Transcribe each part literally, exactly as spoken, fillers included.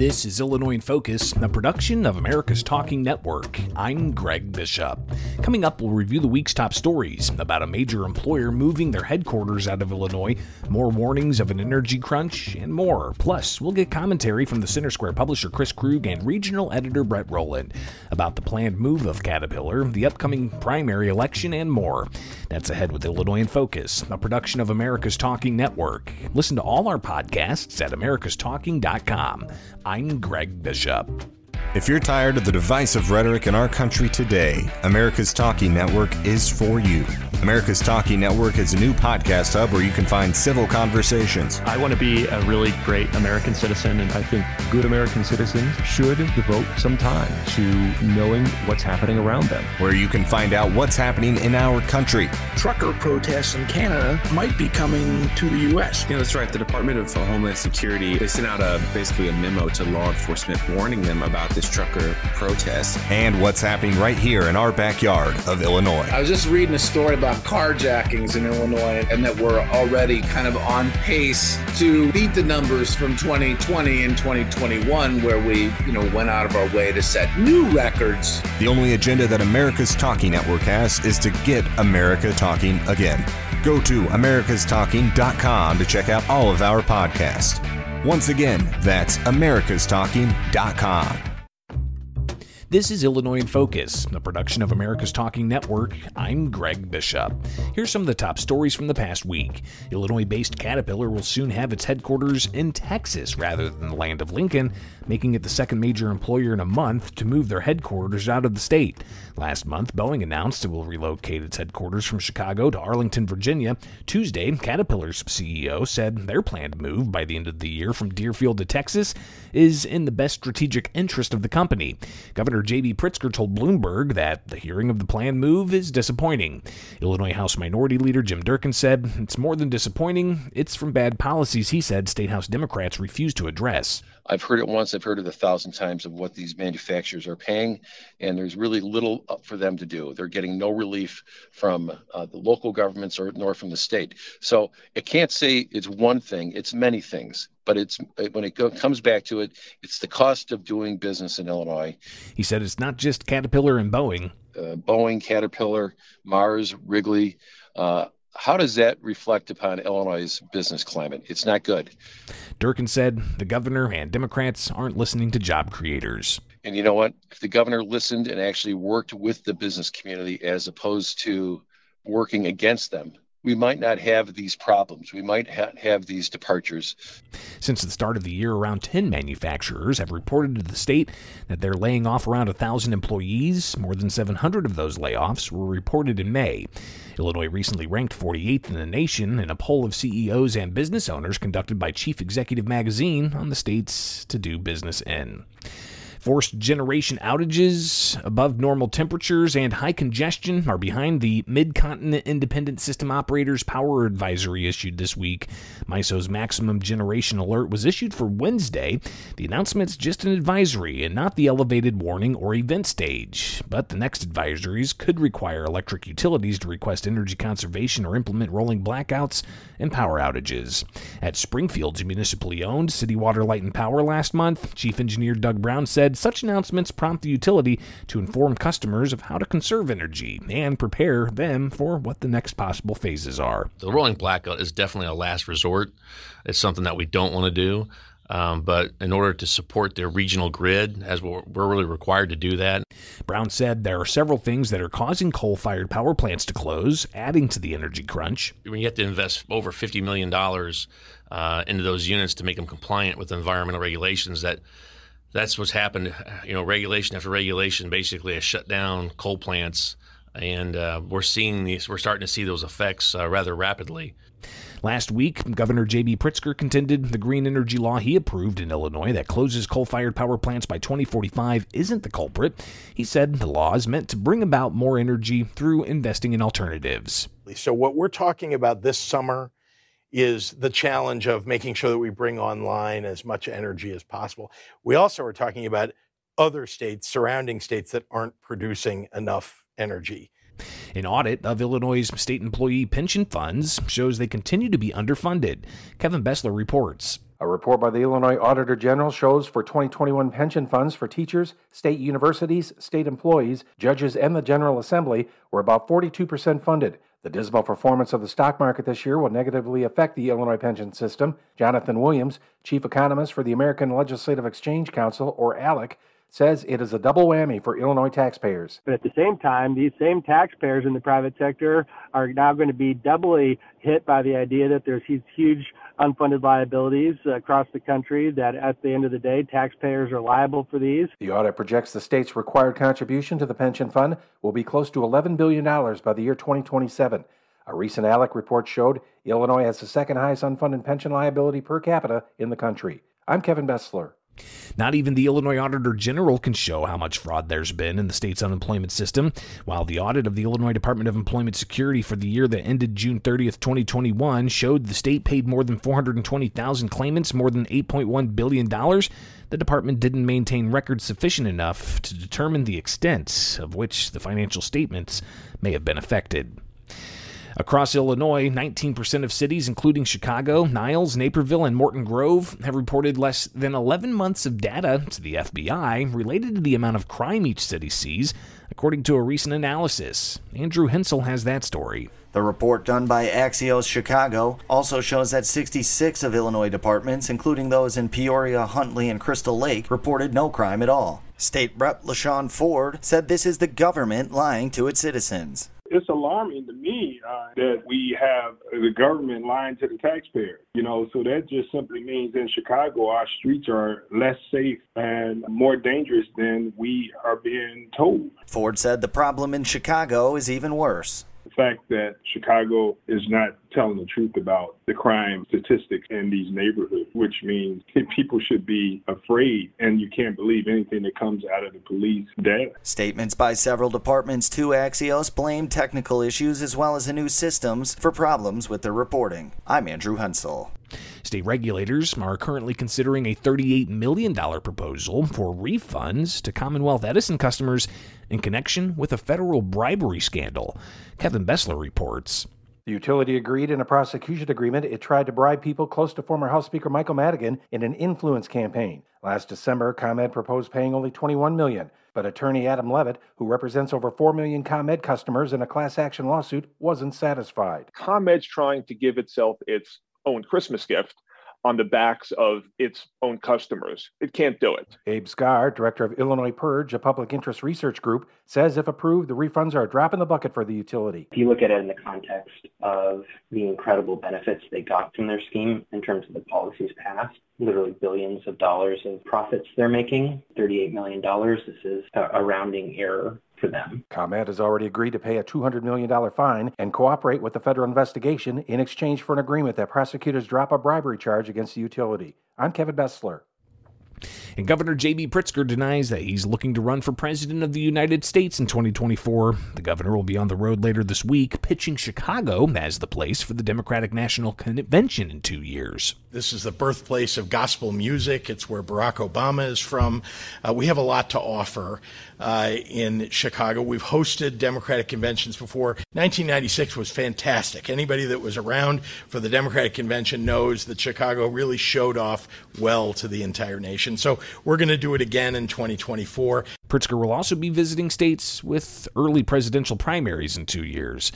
This is Illinois in Focus, a production of America's Talking Network. I'm Greg Bishop. Coming up, we'll review the week's top stories about a major employer moving their headquarters out of Illinois, more warnings of an energy crunch, and more. Plus, we'll get commentary from the Center Square publisher Chris Krug and regional editor Brett Rowland about the planned move of Caterpillar, the upcoming primary election, and more. That's ahead with Illinois in Focus, a production of America's Talking Network. Listen to all our podcasts at americas talking dot com. I'm Greg Bishop. If you're tired of the divisive rhetoric in our country today, America's Talking Network is for you. America's Talking Network is a new podcast hub where you can find civil conversations. I want to be a really great American citizen, and I think good American citizens should devote some time to knowing what's happening around them. Where you can find out what's happening in our country. Trucker protests in Canada might be coming to the U S. You know, that's right. The Department of Homeland Security, they sent out a basically a memo to law enforcement warning them about this trucker protest. And what's happening right here in our backyard of Illinois. I was just reading a story about carjackings in Illinois, and that we're already kind of on pace to beat the numbers from twenty twenty and twenty twenty-one, where we, you know, went out of our way to set new records. The only agenda that America's Talking Network has is to get America talking again. Go to americas talking dot com to check out all of our podcasts. Once again, that's americas talking dot com. This is Illinois in Focus, a production of America's Talking Network. I'm Greg Bishop. Here's some of the top stories from the past week. Illinois-based Caterpillar will soon have its headquarters in Texas rather than the land of Lincoln, making it the second major employer in a month to move their headquarters out of the state. Last month, Boeing announced it will relocate its headquarters from Chicago to Arlington, Virginia. Tuesday, Caterpillar's C E O said their planned move by the end of the year from Deerfield to Texas is in the best strategic interest of the company. Governor J B Pritzker told Bloomberg that the hearing of the planned move is disappointing. Illinois House Minority Leader Jim Durkin said, "It's more than disappointing. It's from bad policies," he said, State House Democrats refuse to address. I've heard it once, I've heard it a thousand times of what these manufacturers are paying, and there's really little for them to do. They're getting no relief from uh, the local governments or nor from the state. So it can't say it's one thing, it's many things. But it's when it go, comes back to it, it's the cost of doing business in Illinois. He said it's not just Caterpillar and Boeing. Uh, Boeing, Caterpillar, Mars, Wrigley. Uh, how does that reflect upon Illinois' business climate? It's not good. Durkin said the governor and Democrats aren't listening to job creators. And you know what? If the governor listened and actually worked with the business community as opposed to working against them, we might not have these problems. We might ha- have these departures. Since the start of the year, around ten manufacturers have reported to the state that they're laying off around one thousand employees. More than seven hundred of those layoffs were reported in May. Illinois recently ranked forty-eighth in the nation in a poll of C E Os and business owners conducted by Chief Executive Magazine on the state's to do business in. Forced generation outages, above normal temperatures, and high congestion are behind the Mid-Continent Independent System Operators Power Advisory issued this week. MISO's maximum generation alert was issued for Wednesday. The announcement's just an advisory and not the elevated warning or event stage. But the next advisories could require electric utilities to request energy conservation or implement rolling blackouts and power outages. At Springfield's municipally owned City Water, Light, and Power last month, Chief Engineer Doug Brown said such announcements prompt the utility to inform customers of how to conserve energy and prepare them for what the next possible phases are. The rolling blackout is definitely a last resort. It's something that we don't want to do. Um, but in order to support their regional grid, as we're, we're really required to do that. Brown said there are several things that are causing coal-fired power plants to close, adding to the energy crunch. When you have to invest over fifty million dollars uh, into those units to make them compliant with environmental regulations, that That's what's happened, you know, regulation after regulation basically has shut down coal plants, and uh, we're seeing these, we're starting to see those effects uh, rather rapidly. Last week, Governor J B. Pritzker contended the green energy law he approved in Illinois that closes coal-fired power plants by twenty forty-five isn't the culprit. He said the law is meant to bring about more energy through investing in alternatives. So what we're talking about this summer is the challenge of making sure that we bring online as much energy as possible. We also are talking about other states, surrounding states that aren't producing enough energy. An audit of Illinois' state employee pension funds shows they continue to be underfunded. Kevin Bessler reports. A report by the Illinois Auditor General shows for twenty twenty-one pension funds for teachers, state universities, state employees, judges, and the General Assembly were about forty-two percent funded. The dismal performance of the stock market this year will negatively affect the Illinois pension system. Jonathan Williams, chief economist for the American Legislative Exchange Council, or A L E C, says it is a double whammy for Illinois taxpayers. But at the same time, these same taxpayers in the private sector are now going to be doubly hit by the idea that there's these huge unfunded liabilities across the country that at the end of the day, taxpayers are liable for these. The audit projects the state's required contribution to the pension fund will be close to eleven billion dollars by the year twenty twenty-seven. A recent A L E C report showed Illinois has the second highest unfunded pension liability per capita in the country. I'm Kevin Bessler. Not even the Illinois Auditor General can show how much fraud there's been in the state's unemployment system. While the audit of the Illinois Department of Employment Security for the year that ended June thirtieth, twenty twenty-one showed the state paid more than four hundred twenty thousand claimants more than eight point one billion dollars, the department didn't maintain records sufficient enough to determine the extent of which the financial statements may have been affected. Across Illinois, nineteen percent of cities, including Chicago, Niles, Naperville, and Morton Grove, have reported less than eleven months of data to the F B I related to the amount of crime each city sees, according to a recent analysis. Andrew Hensel has that story. The report done by Axios Chicago also shows that sixty-six of Illinois departments, including those in Peoria, Huntley, and Crystal Lake, reported no crime at all. State Rep LaShawn Ford said this is the government lying to its citizens. It's alarming to me uh, that we have the government lying to the taxpayer, you know, so that just simply means in Chicago, our streets are less safe and more dangerous than we are being told. Ford said the problem in Chicago is even worse. The fact that Chicago is not telling the truth about the crime statistics in these neighborhoods, which means people should be afraid, and you can't believe anything that comes out of the police data. Statements by several departments to Axios blame technical issues as well as the new systems for problems with their reporting. I'm Andrew Hensel. State regulators are currently considering a thirty-eight million dollars proposal for refunds to Commonwealth Edison customers in connection with a federal bribery scandal. Kevin Bessler reports. The utility agreed in a prosecution agreement it tried to bribe people close to former House Speaker Michael Madigan in an influence campaign. Last December, ComEd proposed paying only twenty-one million dollars, but attorney Adam Levitt, who represents over four million ComEd customers in a class action lawsuit, wasn't satisfied. ComEd's trying to give itself its own Christmas gift on the backs of its own customers. It can't do it. Abe Scar, director of Illinois Purge, a public interest research group, says if approved, the refunds are a drop in the bucket for the utility. If you look at it in the context of the incredible benefits they got from their scheme in terms of the policies passed, literally billions of dollars of profits they're making, thirty-eight million dollars, this is a rounding error for them. ComEd has already agreed to pay a two hundred million dollars fine and cooperate with the federal investigation in exchange for an agreement that prosecutors drop a bribery charge against the utility. I'm Kevin Bessler. And Governor J B Pritzker denies that he's looking to run for president of the United States in twenty twenty-four. The governor will be on the road later this week, pitching Chicago as the place for the Democratic National Convention in two years. This is the birthplace of gospel music. It's where Barack Obama is from. Uh, we have a lot to offer uh, in Chicago. We've hosted Democratic conventions before. nineteen ninety-six was fantastic. Anybody that was around for the Democratic convention knows that Chicago really showed off well to the entire nation. So we're going to do it again in twenty twenty-four. Pritzker will also be visiting states with early presidential primaries in two years.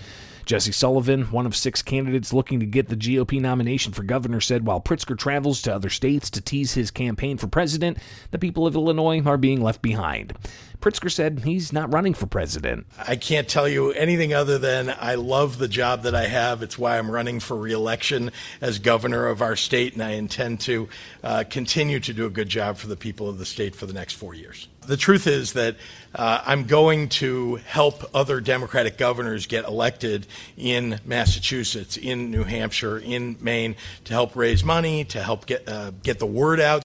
Jesse Sullivan, one of six candidates looking to get the G O P nomination for governor, said while Pritzker travels to other states to tease his campaign for president, the people of Illinois are being left behind. Pritzker said he's not running for president. I can't tell you anything other than I love the job that I have. It's why I'm running for re-election as governor of our state, and I intend to uh, continue to do a good job for the people of the state for the next four years. The truth is that uh, I'm going to help other Democratic governors get elected in Massachusetts, in New Hampshire, in Maine, to help raise money, to help get uh, get the word out.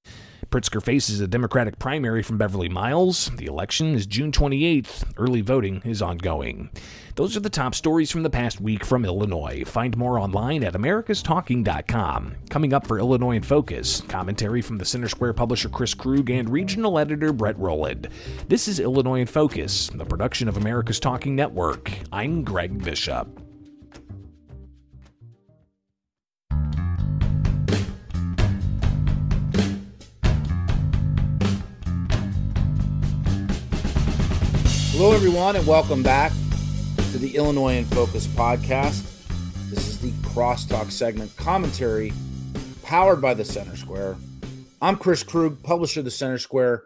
Pritzker faces a Democratic primary from Beverly Miles. The election is June twenty-eighth. Early voting is ongoing. Those are the top stories from the past week from Illinois. Find more online at americas talking dot com. Coming up for Illinois in Focus, commentary from the Center Square publisher Chris Krug and regional editor Brett Rowland. This is Illinois in Focus, the production of America's Talking Network. I'm Greg Bishop. Hello, everyone, and welcome back to the Illinois in Focus podcast. This is the Crosstalk segment commentary powered by the Center Square. I'm Chris Krug, publisher of the Center Square,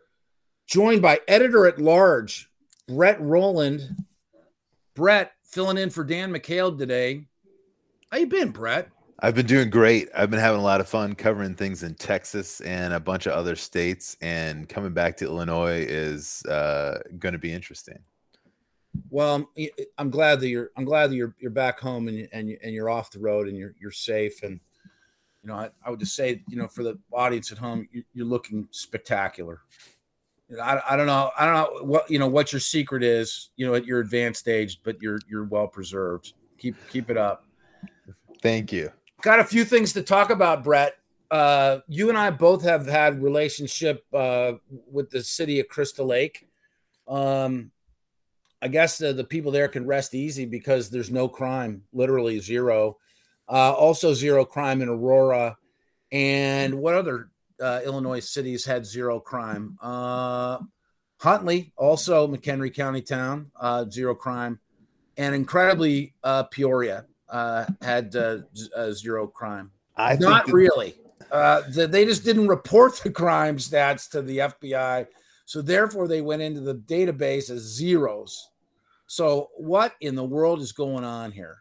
joined by editor-at-large Brett Rowland. Brett, filling in for Dan McHale today. How you been, Brett? I've been doing great. I've been having a lot of fun covering things in Texas and a bunch of other states, and coming back to Illinois is uh, going to be interesting. Well, I'm, I'm glad that you're. I'm glad that you're you're back home and and and you're off the road and you're you're safe. And you know, I, I would just say, you know, for the audience at home, you, you're looking spectacular. I I don't know I don't know what you know what your secret is. You know, at your advanced stage, but you're you're well preserved. Keep keep it up. Thank you. Got a few things to talk about, Brett. Uh, you and I both have had relationship uh, with the city of Crystal Lake. Um, I guess the, the people there can rest easy because there's no crime, literally zero. Uh, also zero crime in Aurora. And what other uh, Illinois cities had zero crime? Uh, Huntley, also McHenry County town, uh, zero crime. And incredibly, uh, Peoria. Uh, had uh, z- uh, zero crime. I Not that- really. Uh, the, they just didn't report the crime stats to the F B I. So therefore, they went into the database as zeros. So what in the world is going on here?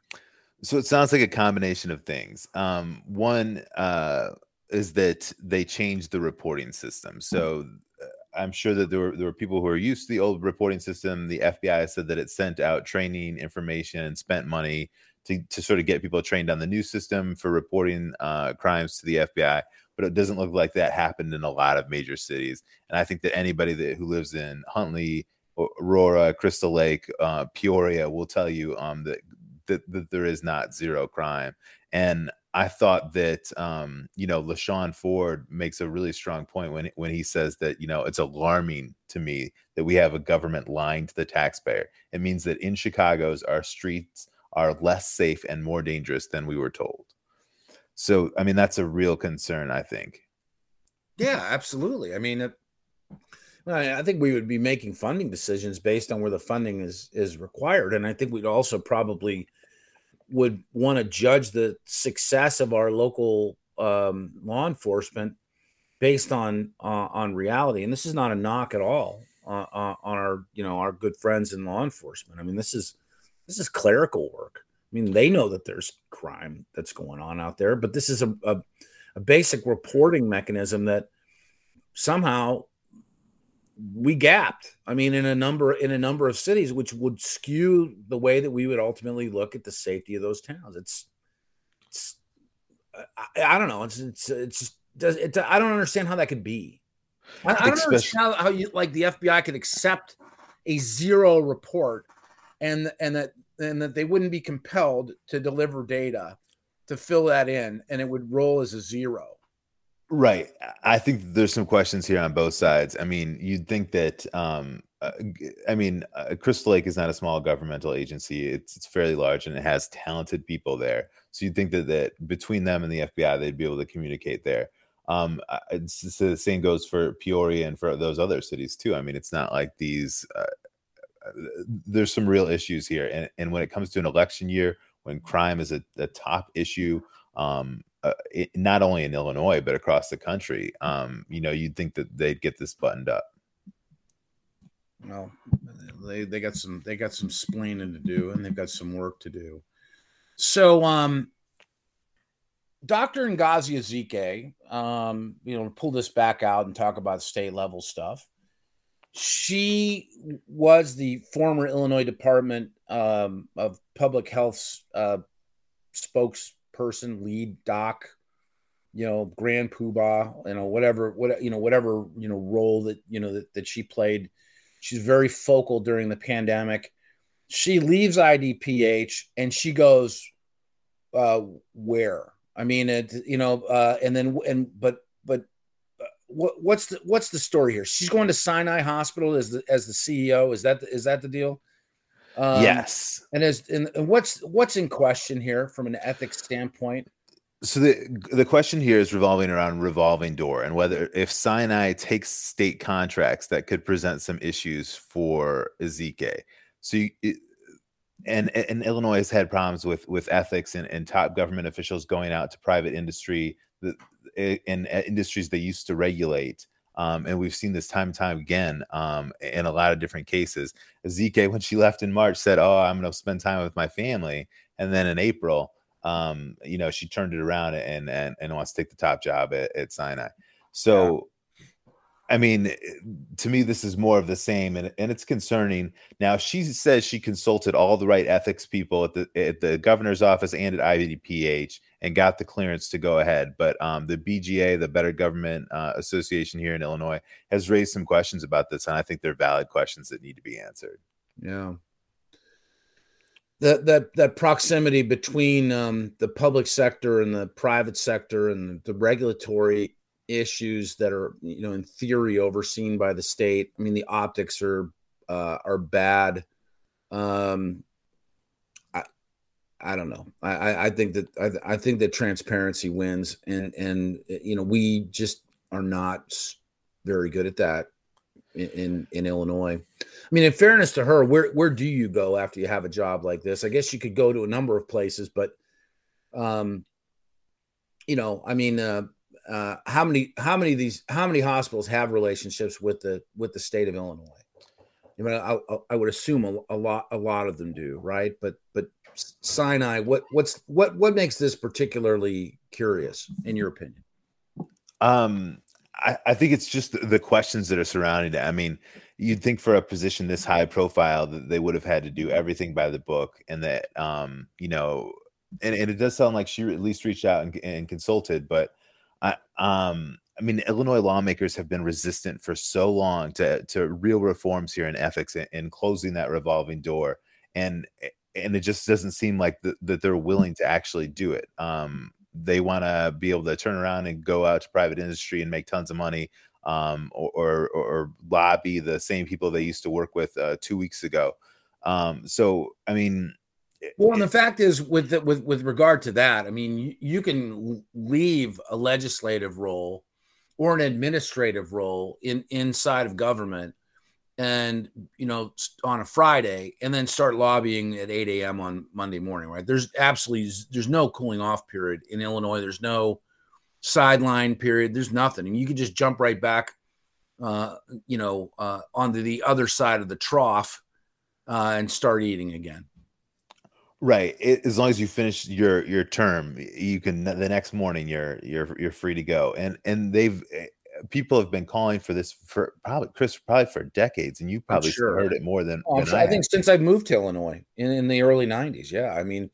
So it sounds like a combination of things. Um, one uh, is that they changed the reporting system. So uh, I'm sure that there were, there were people who are used to the old reporting system. The F B I said that it sent out training information, spent money, To, to sort of get people trained on the new system for reporting uh, crimes to the F B I, but it doesn't look like that happened in a lot of major cities. And I think that anybody that who lives in Huntley, Aurora, Crystal Lake, uh, Peoria will tell you um, that, that that there is not zero crime. And I thought that um, you know LaShawn Ford makes a really strong point when when he says that you know it's alarming to me that we have a government lying to the taxpayer. It means that in Chicago's our streets are less safe and more dangerous than we were told. So, I mean, that's a real concern, I think. Yeah, absolutely. I mean, it, I think we would be making funding decisions based on where the funding is, is required. And I think we'd also probably would want to judge the success of our local um, law enforcement based on, uh, on reality. And this is not a knock at all on, on our, you know, our good friends in law enforcement. I mean, this is, This is clerical work. I mean, they know that there's crime that's going on out there, but this is a, a, a basic reporting mechanism that somehow we gapped. I mean, in a number in a number of cities, which would skew the way that we would ultimately look at the safety of those towns. It's, it's I, I don't know. It's it's it's just, does it? I don't understand how that could be. I, I don't Especially- understand how, how you like the F B I could accept a zero report. And and that and that they wouldn't be compelled to deliver data to fill that in, and it would roll as a zero. Right. I think there's some questions here on both sides. I mean, you'd think that. Um, uh, I mean, uh, Crystal Lake is not a small governmental agency. It's it's fairly large, and it has talented people there. So you'd think that that between them and the F B I, they'd be able to communicate there. Um, it's, so the same goes for Peoria and for those other cities too. I mean, it's not like these. Uh, There's some real issues here. And, and when it comes to an election year, when crime is a, a top issue, um, uh, it, not only in Illinois, but across the country, um, you know, you'd think that they'd get this buttoned up. Well, they, they got some, they got some splaining to do, and they've got some work to do. So um, Doctor Ngozi Ezike, um, you know, pull this back out and talk about state level stuff. She was the former Illinois Department um, of Public Health's uh, spokesperson, lead doc, you know, grand poobah, you know, whatever, what, you know, whatever, you know, role that, you know, that, that she played. She's very focal during the pandemic. She leaves I D P H and she goes uh, where? I mean, it, you know, uh, and then, and, but, but, What, what's the what's the story here? She's going to Sinai Hospital as the as the C E O. Is that the, is that the deal? Um, yes. And as and, and what's what's in question here from an ethics standpoint? So the the question here is revolving around revolving door and whether if Sinai takes state contracts that could present some issues for Ezike. So you, it, and and Illinois has had problems with with ethics and, and top government officials going out to private industry and industries they used to regulate. Um, and we've seen this time and time again um, in a lot of different cases. Ezike, when she left in March, said, "Oh, I'm going to spend time with my family," and then in April, um, you know, she turned it around and and, and wants to take the top job at, at Sinai. So, yeah. I mean, to me, this is more of the same, and, and it's concerning. Now, she says she consulted all the right ethics people at the at the governor's office and at I V D P H and got the clearance to go ahead. But um, the B G A, the Better Government uh, Association here in Illinois, has raised some questions about this, and I think they're valid questions that need to be answered. Yeah. That that that proximity between um, the public sector and the private sector and the regulatory issues that are, you know, in theory overseen by the state. I mean, the optics are uh, are bad. Um, I I don't know. I I think that I I think that transparency wins, and and you know we just are not very good at that. In, in in Illinois. I mean, in fairness to her, where where do you go after you have a job like this? I guess you could go to a number of places, but um you know, I mean, uh, uh how many how many of these how many hospitals have relationships with the with the state of Illinois? I mean, I, I, I would assume a, a lot a lot of them do, right? But but Sinai, what what's what what makes this particularly curious in your opinion? Um I, I think it's just the, the questions that are surrounding it. I mean, you'd think for a position this high profile that they would have had to do everything by the book, and that, um, you know, and, and it does sound like she at least reached out and, and consulted. But I, um, I mean, Illinois lawmakers have been resistant for so long to to real reforms here in ethics and, and closing that revolving door, and and it just doesn't seem like the, that they're willing to actually do it. Um, They want to be able to turn around and go out to private industry and make tons of money, um, or, or or lobby the same people they used to work with uh, two weeks ago. Um, so, I mean, well, and the fact is, with the, with with regard to that, I mean, you, you can leave a legislative role or an administrative role in inside of government, and you know, on a Friday, and then start lobbying at eight a.m. on Monday morning, right? There's absolutely there's no cooling off period in Illinois. There's no sideline period. There's nothing, and you can just jump right back, uh, you know, uh, onto the other side of the trough uh, and start eating again. Right. It, as long as you finish your your term, you can the next morning you're you're you're free to go. And and they've. People have been calling for this for probably Chris probably for decades, and you probably sure. heard it more than, oh, than sure. I, I think since I moved to Illinois in, in the early nineties. Yeah, I mean,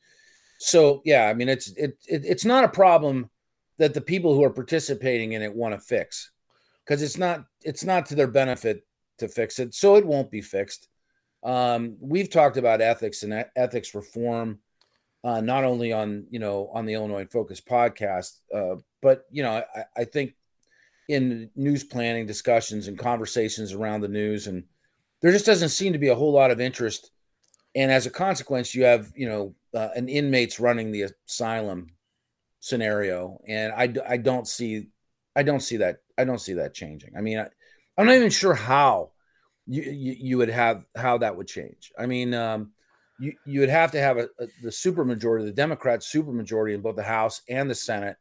so yeah, I mean it's it, it it's not a problem that the people who are participating in it want to fix, because it's not it's not to their benefit to fix it, so it won't be fixed. Um, we've talked about ethics and ethics reform, uh, not only on you know on the Illinois Focus podcast, uh, but you know I, I think. In news planning discussions and conversations around the news, and there just doesn't seem to be a whole lot of interest. And as a consequence, you have, you know, uh, an inmates running the asylum scenario. And I, I don't see, I don't see that. I don't see that changing. I mean, I, I'm not even sure how you, you, you would have, how that would change. I mean, um, you, you would have to have a, a, the supermajority, the Democrat supermajority in both the House and the Senate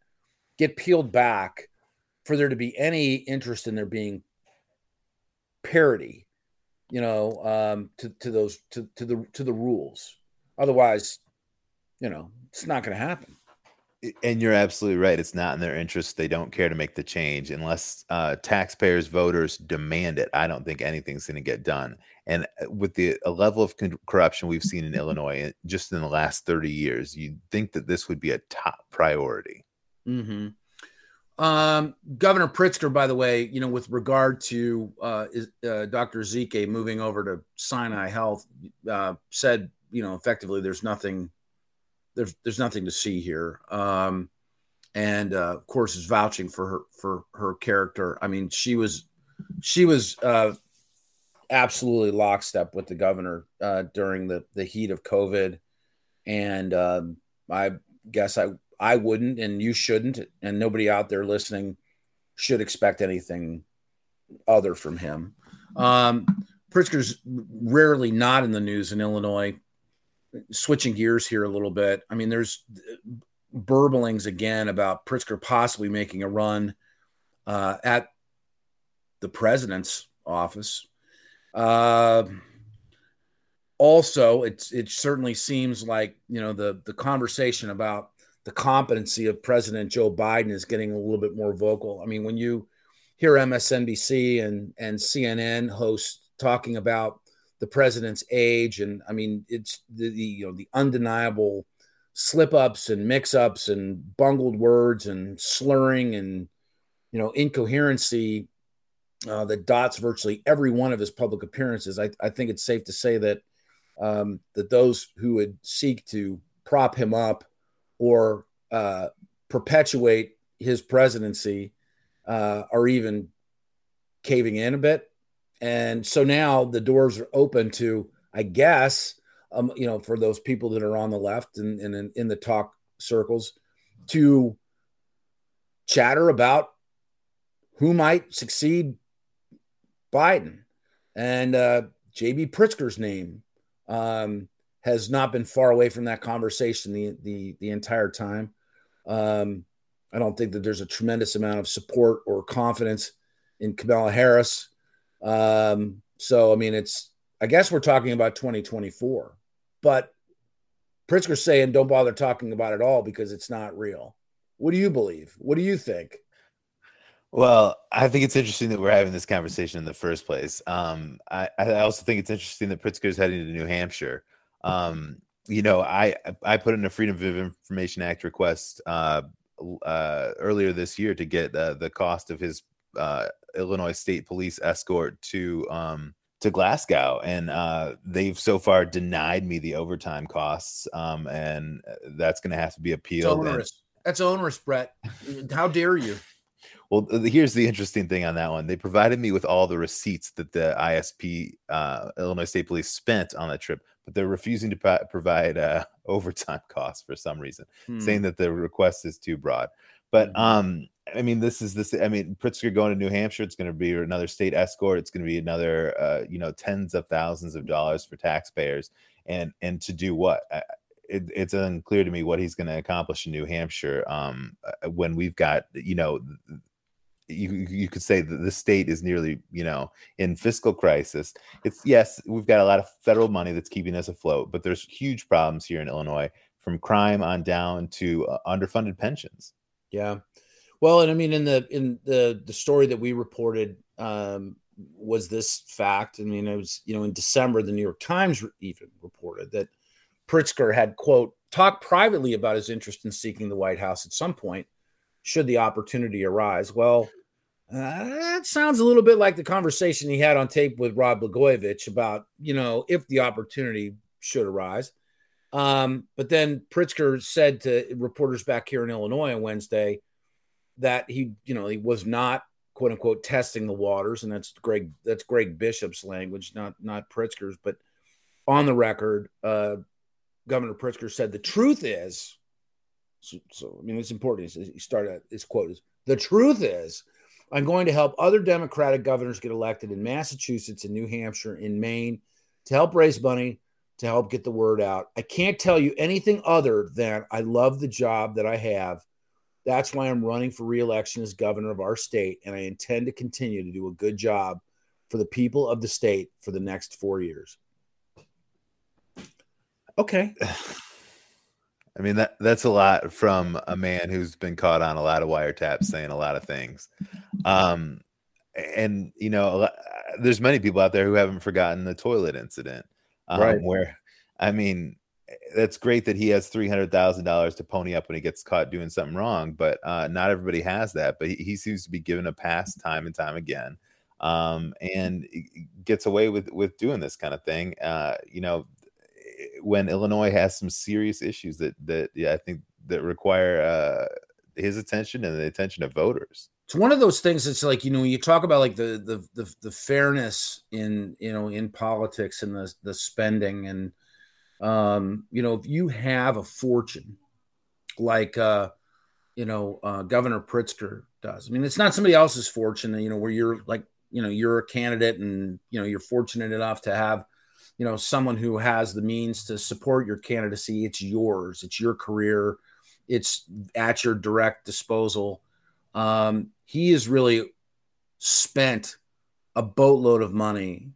get peeled back for there to be any interest in there being parity, you know, um, to, to those, to, to the, to the rules. Otherwise, you know, it's not going to happen. And you're absolutely right. It's not in their interest. They don't care to make the change unless uh, taxpayers, voters demand it. I don't think anything's going to get done. And with the a level of con- corruption we've seen in Illinois just in the last thirty years, you'd think that this would be a top priority. Mm-hmm. Um, Governor Pritzker, by the way, you know, with regard to uh, uh, Doctor Ezike moving over to Sinai Health, uh, said, you know, effectively, there's nothing, there's there's nothing to see here, um, and uh, of course, is vouching for her for her character. I mean, she was she was uh, absolutely lockstep with the governor uh, during the the heat of COVID, and um, I guess I I wouldn't, and you shouldn't, and nobody out there listening should expect anything other from him. Um, Pritzker's rarely not in the news in Illinois. Switching gears here a little bit. I mean, there's burblings again about Pritzker possibly making a run uh, at the president's office. Uh, also, it's, it certainly seems like, you know, the, the conversation about the competency of President Joe Biden is getting a little bit more vocal. I mean, when you hear M S N B C and, and C N N hosts talking about the president's age, and I mean, it's the, the you know, the undeniable slip-ups and mix-ups and bungled words and slurring and, you know, incoherency uh, that dots virtually every one of his public appearances. I, I think it's safe to say that um, that those who would seek to prop him up or uh, perpetuate his presidency uh, are even caving in a bit. And so now the doors are open to, I guess, um, you know, for those people that are on the left and, and in, in the talk circles to chatter about who might succeed Biden. And uh, J B. Pritzker's name um, has not been far away from that conversation the the, the entire time. Um, I don't think that there's a tremendous amount of support or confidence in Kamala Harris. Um, so, I mean, it's, I guess we're talking about twenty twenty-four, but Pritzker's saying, don't bother talking about it all because it's not real. What do you believe? What do you think? Well, I think it's interesting that we're having this conversation in the first place. Um, I, I also think it's interesting that Pritzker's heading to New Hampshire. Um, you know, I, I put in a Freedom of Information Act request, uh, uh, earlier this year to get uh, the cost of his, uh, Illinois State Police escort to um, to Glasgow, and uh, they've so far denied me the overtime costs, um, and that's going to have to be appealed. It's onerous. And... That's onerous, Brett. How dare you? Well, here's the interesting thing on that one. They provided me with all the receipts that the I S P, uh, Illinois State Police, spent on the trip, but they're refusing to pro- provide uh, overtime costs for some reason, hmm. saying that the request is too broad. But um, I mean, this is this. I mean, Pritzker going to New Hampshire, it's going to be another state escort. It's going to be another, uh, you know, tens of thousands of dollars for taxpayers. And and to do what? I, it, it's unclear to me what he's going to accomplish in New Hampshire um, when we've got, you know, you you could say that the state is nearly, you know, in fiscal crisis. It's yes, we've got a lot of federal money that's keeping us afloat, but there's huge problems here in Illinois, from crime on down to uh, underfunded pensions. Yeah. Well, and I mean, in the, in the, the story that we reported um, was this fact. I mean, it was, you know, in December, the New York Times even reported that Pritzker had, quote, talked privately about his interest in seeking the White House at some point, should the opportunity arise. Well, uh, that sounds a little bit like the conversation he had on tape with Rob Blagojevich about, you know, if the opportunity should arise. Um, but then Pritzker said to reporters back here in Illinois on Wednesday that he, you know, he was not, quote unquote, testing the waters. And that's Greg, that's Greg Bishop's language, not, not Pritzker's, but on the record, uh, Governor Pritzker said, the truth is, so, so I mean, it's important. He started his quote is, the truth is, I'm going to help other Democratic governors get elected in Massachusetts and New Hampshire and Maine to help raise money to help get the word out. I can't tell you anything other than I love the job that I have. That's why I'm running for re-election as governor of our state, and I intend to continue to do a good job for the people of the state for the next four years. Okay. I mean, that that's a lot from a man who's been caught on a lot of wiretaps saying a lot of things. Um, and, you know, there's many people out there who haven't forgotten the toilet incident. Um, right. Where, I mean, that's great that he has three hundred thousand dollars to pony up when he gets caught doing something wrong, but uh, not everybody has that. But he, he seems to be given a pass time and time again, um, and gets away with, with doing this kind of thing. Uh, you know, when Illinois has some serious issues that that yeah, I think that require uh, his attention and the attention of voters. It's one of those things that's like, you know, you talk about like the the the, the fairness in, you know, in politics and the, the spending and, um, you know, if you have a fortune like, uh, you know, uh, Governor Pritzker does. I mean, it's not somebody else's fortune, you know, where you're like, you know, you're a candidate and, you know, you're fortunate enough to have, you know, someone who has the means to support your candidacy. It's yours. It's your career. It's at your direct disposal. Um, he has really spent a boatload of money,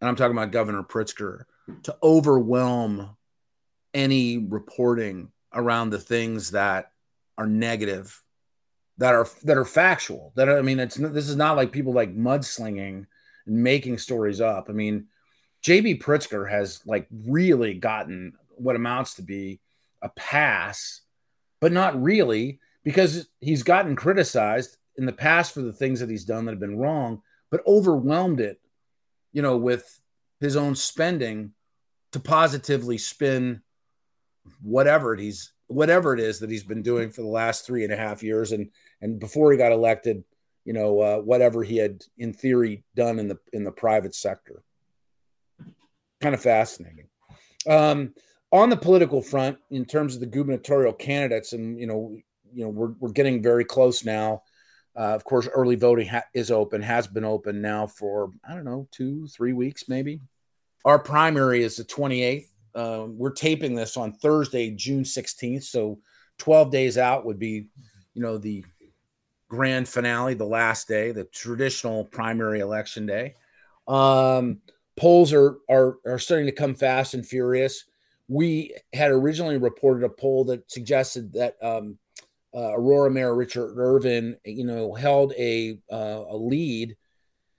and I'm talking about Governor Pritzker, to overwhelm any reporting around the things that are negative, that are that are factual. That I mean, it's this is not like people like mudslinging and making stories up. I mean, J B. Pritzker has like really gotten what amounts to be a pass, but not really, because he's gotten criticized in the past for the things that he's done that have been wrong, but overwhelmed it, you know, with his own spending to positively spin whatever it he's whatever it is that he's been doing for the last three and a half years, and and before he got elected, you know, uh, whatever he had in theory done in the in the private sector. Kind of fascinating. Um, on the political front, in terms of the gubernatorial candidates, and you know, you know, we're we're getting very close now. Uh, of course, early voting ha- is open, has been open now for, I don't know, two, three weeks maybe. Our primary is the twenty-eighth. Uh, we're taping this on Thursday, June sixteenth. So twelve days out would be, you know, the grand finale, the last day, the traditional primary election day. Um, polls are, are, are starting to come fast and furious. We had originally reported a poll that suggested that um, – Uh, Aurora Mayor Richard Irvin, you know, held a uh, a lead,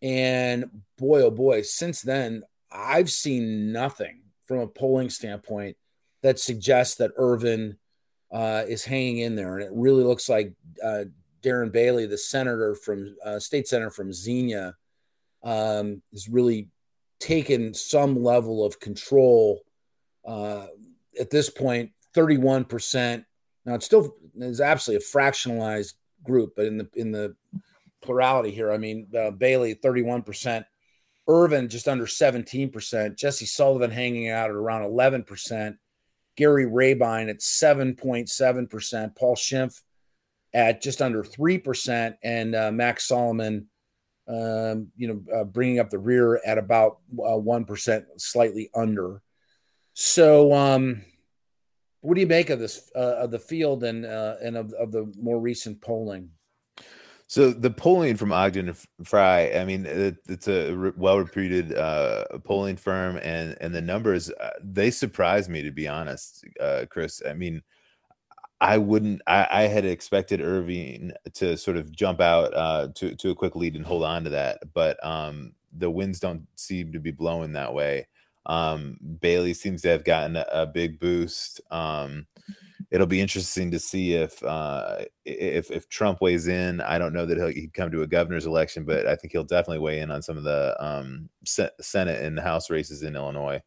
and boy, oh boy, since then I've seen nothing from a polling standpoint that suggests that Irvin uh, is hanging in there, and it really looks like uh, Darren Bailey, the senator from uh, state senator from Xenia, um, has really taken some level of control uh, at this point. thirty-one percent. Now, it's still is absolutely a fractionalized group, but in the in the plurality here, I mean, uh, Bailey, thirty-one percent, Irvin just under seventeen percent, Jesse Sullivan hanging out at around eleven percent, Gary Rabine at seven point seven percent, Paul Schimpf at just under three percent, and uh, Max Solomon, um, you know, uh, bringing up the rear at about uh, one percent, slightly under. So, um what do you make of this, uh, of the field and uh, and of, of the more recent polling? So the polling from Ogden and Fry, I mean, it, it's a re- well-reputed uh, polling firm, and and the numbers, uh, they surprised me, to be honest, uh, Chris. I mean, I wouldn't, I, I had expected Irvin to sort of jump out uh, to, to a quick lead and hold on to that, but um, the winds don't seem to be blowing that way. Um, Bailey seems to have gotten a, a big boost. Um, it'll be interesting to see if, uh, if, if Trump weighs in. I don't know that he'll, he'd come to a governor's election, but I think he'll definitely weigh in on some of the, um, se- Senate and the House races in Illinois.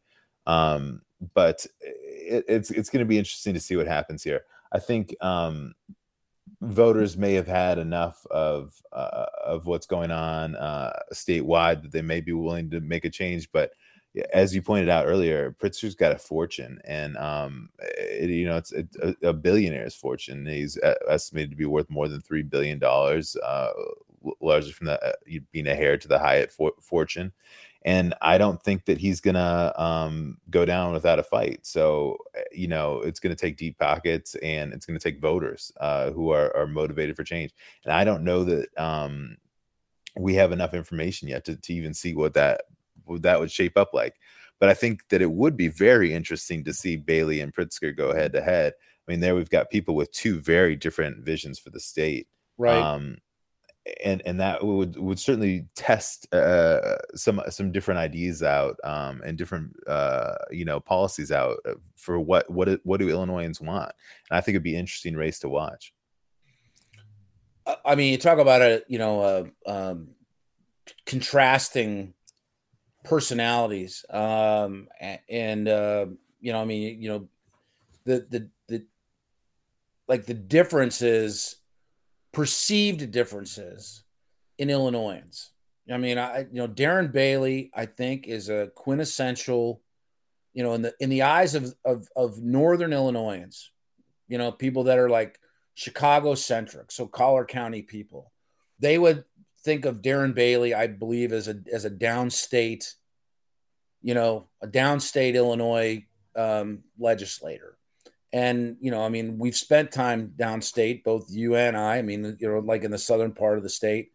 Um, but it, it's, it's going to be interesting to see what happens here. I think, um, voters may have had enough of, uh, of what's going on, uh, statewide, that they may be willing to make a change, but as you pointed out earlier, Pritzker's got a fortune, and um, it, you know, it's it, a, a billionaire's fortune. He's estimated to be worth more than three billion dollars, uh, largely from the, uh, being a heir to the Hyatt for- fortune. And I don't think that he's gonna um, go down without a fight. So, you know, it's gonna take deep pockets, and it's gonna take voters uh, who are, are motivated for change. And I don't know that um, we have enough information yet to, to even see what that. that would shape up like. But I think that it would be very interesting to see Bailey and Pritzker go head to head. I mean, there we've got people with two very different visions for the state, right? Um, and and that would would certainly test uh, some some different ideas out, um, and different uh, you know, policies out for what what what do Illinoisans want. And I think it'd be an interesting race to watch. I mean, you talk about a you know uh, um, contrasting personalities, um and uh you know I mean you know the the the like the differences, perceived differences in Illinoisans. I mean, I you know Darren Bailey, I think, is a quintessential, you know in the in the eyes of of, of Northern Illinoisans, you know, people that are like Chicago centric, so Collier County people, they would think of Darren Bailey, I believe, as a as a downstate, you know, a downstate Illinois um, legislator. And, you know, I mean, we've spent time downstate, both you and I, I mean, you know, like in the southern part of the state.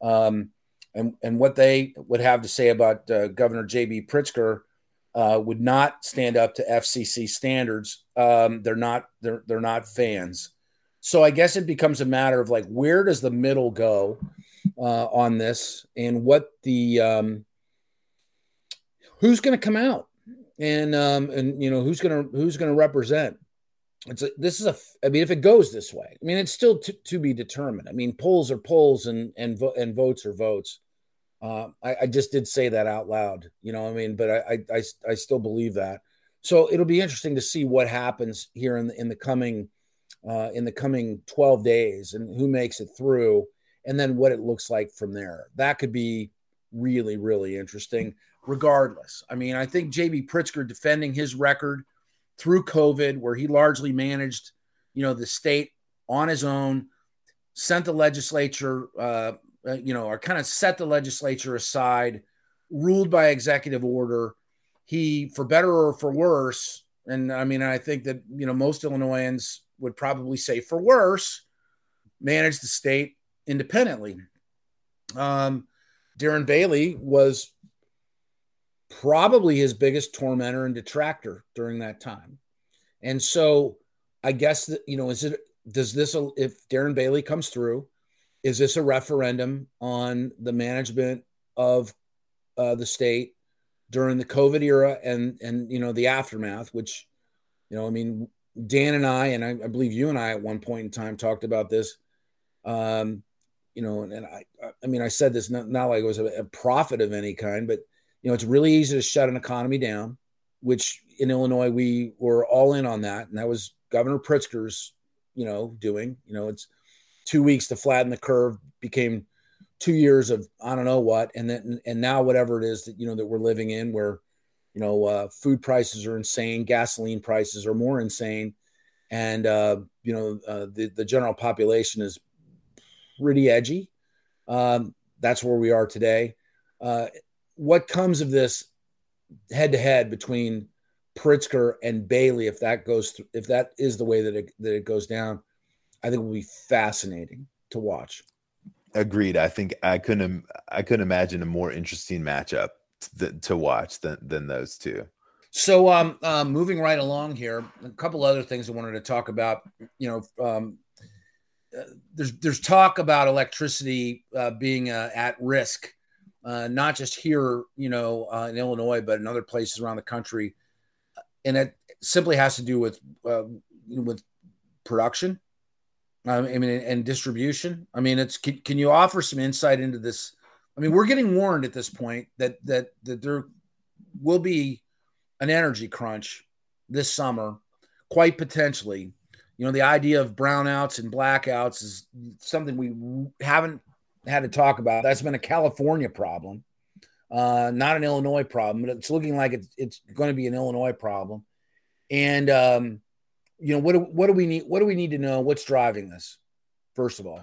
Um, and, and what they would have to say about uh, Governor J B. Pritzker uh, would not stand up to F C C standards. Um, they're not, they're, they're not fans. So I guess it becomes a matter of like, where does the middle go uh, on this, and what the, um, who's going to come out and, um, and, you know, who's going to, who's going to represent. It's a, this is a, I mean, if it goes this way, I mean, it's still t- to be determined. I mean, polls are polls and, and, vo- and votes are votes. Uh, I, I just did say that out loud, you know what I mean? But I, I, I, I still believe that. So it'll be interesting to see what happens here in the, in the coming, uh, in the coming twelve days, and who makes it through, and then what it looks like from there. That could be really, really interesting regardless. I mean, I think J B. Pritzker defending his record through COVID, where he largely managed, you know, the state on his own, sent the legislature, uh, you know, or kind of set the legislature aside, ruled by executive order. He, for better or for worse, and I mean, I think that, you know, most Illinoisans would probably say for worse, managed the state independently. Um, Darren Bailey was probably his biggest tormentor and detractor during that time. And so I guess that, you know, is it, does this, if Darren Bailey comes through, is this a referendum on the management of uh, the state during the COVID era and, and, you know, the aftermath, which, you know, I mean, Dan and I, and I, I believe you and I at one point in time talked about this, um, you know, and, and I, I mean, I said this not, not like it was a, a profit of any kind, but, you know, it's really easy to shut an economy down, which in Illinois, we were all in on that. And that was Governor Pritzker's, you know, doing, you know, it's two weeks to flatten the curve became two years of, I don't know what. And then, and now whatever it is that, you know, that we're living in where, you know, uh, food prices are insane. Gasoline prices are more insane. And, uh, you know, uh, the, the general population is pretty edgy. Um, that's where we are today. Uh, What comes of this head-to-head between Pritzker and Bailey, if that goes, th- if that is the way that it, that it goes down, I think will be fascinating to watch. Agreed. I think I couldn't I couldn't imagine a more interesting matchup to, to watch than than those two. So, um, uh, moving right along here, a couple other things I wanted to talk about. You know, um, there's there's talk about electricity uh, being uh, at risk. Uh, not just here, you know, uh, in Illinois, but in other places around the country. And it simply has to do with uh, with production, um, I mean, and distribution. I mean, it's can, can you offer some insight into this? I mean, we're getting warned at this point that that that there will be an energy crunch this summer, quite potentially. You know, the idea of brownouts and blackouts is something we haven't had to talk about. That's been a California problem, uh, not an Illinois problem, but it's looking like it's, it's going to be an Illinois problem. And, um, you know, what, do, what do we need? What do we need to know? What's driving this? First of all,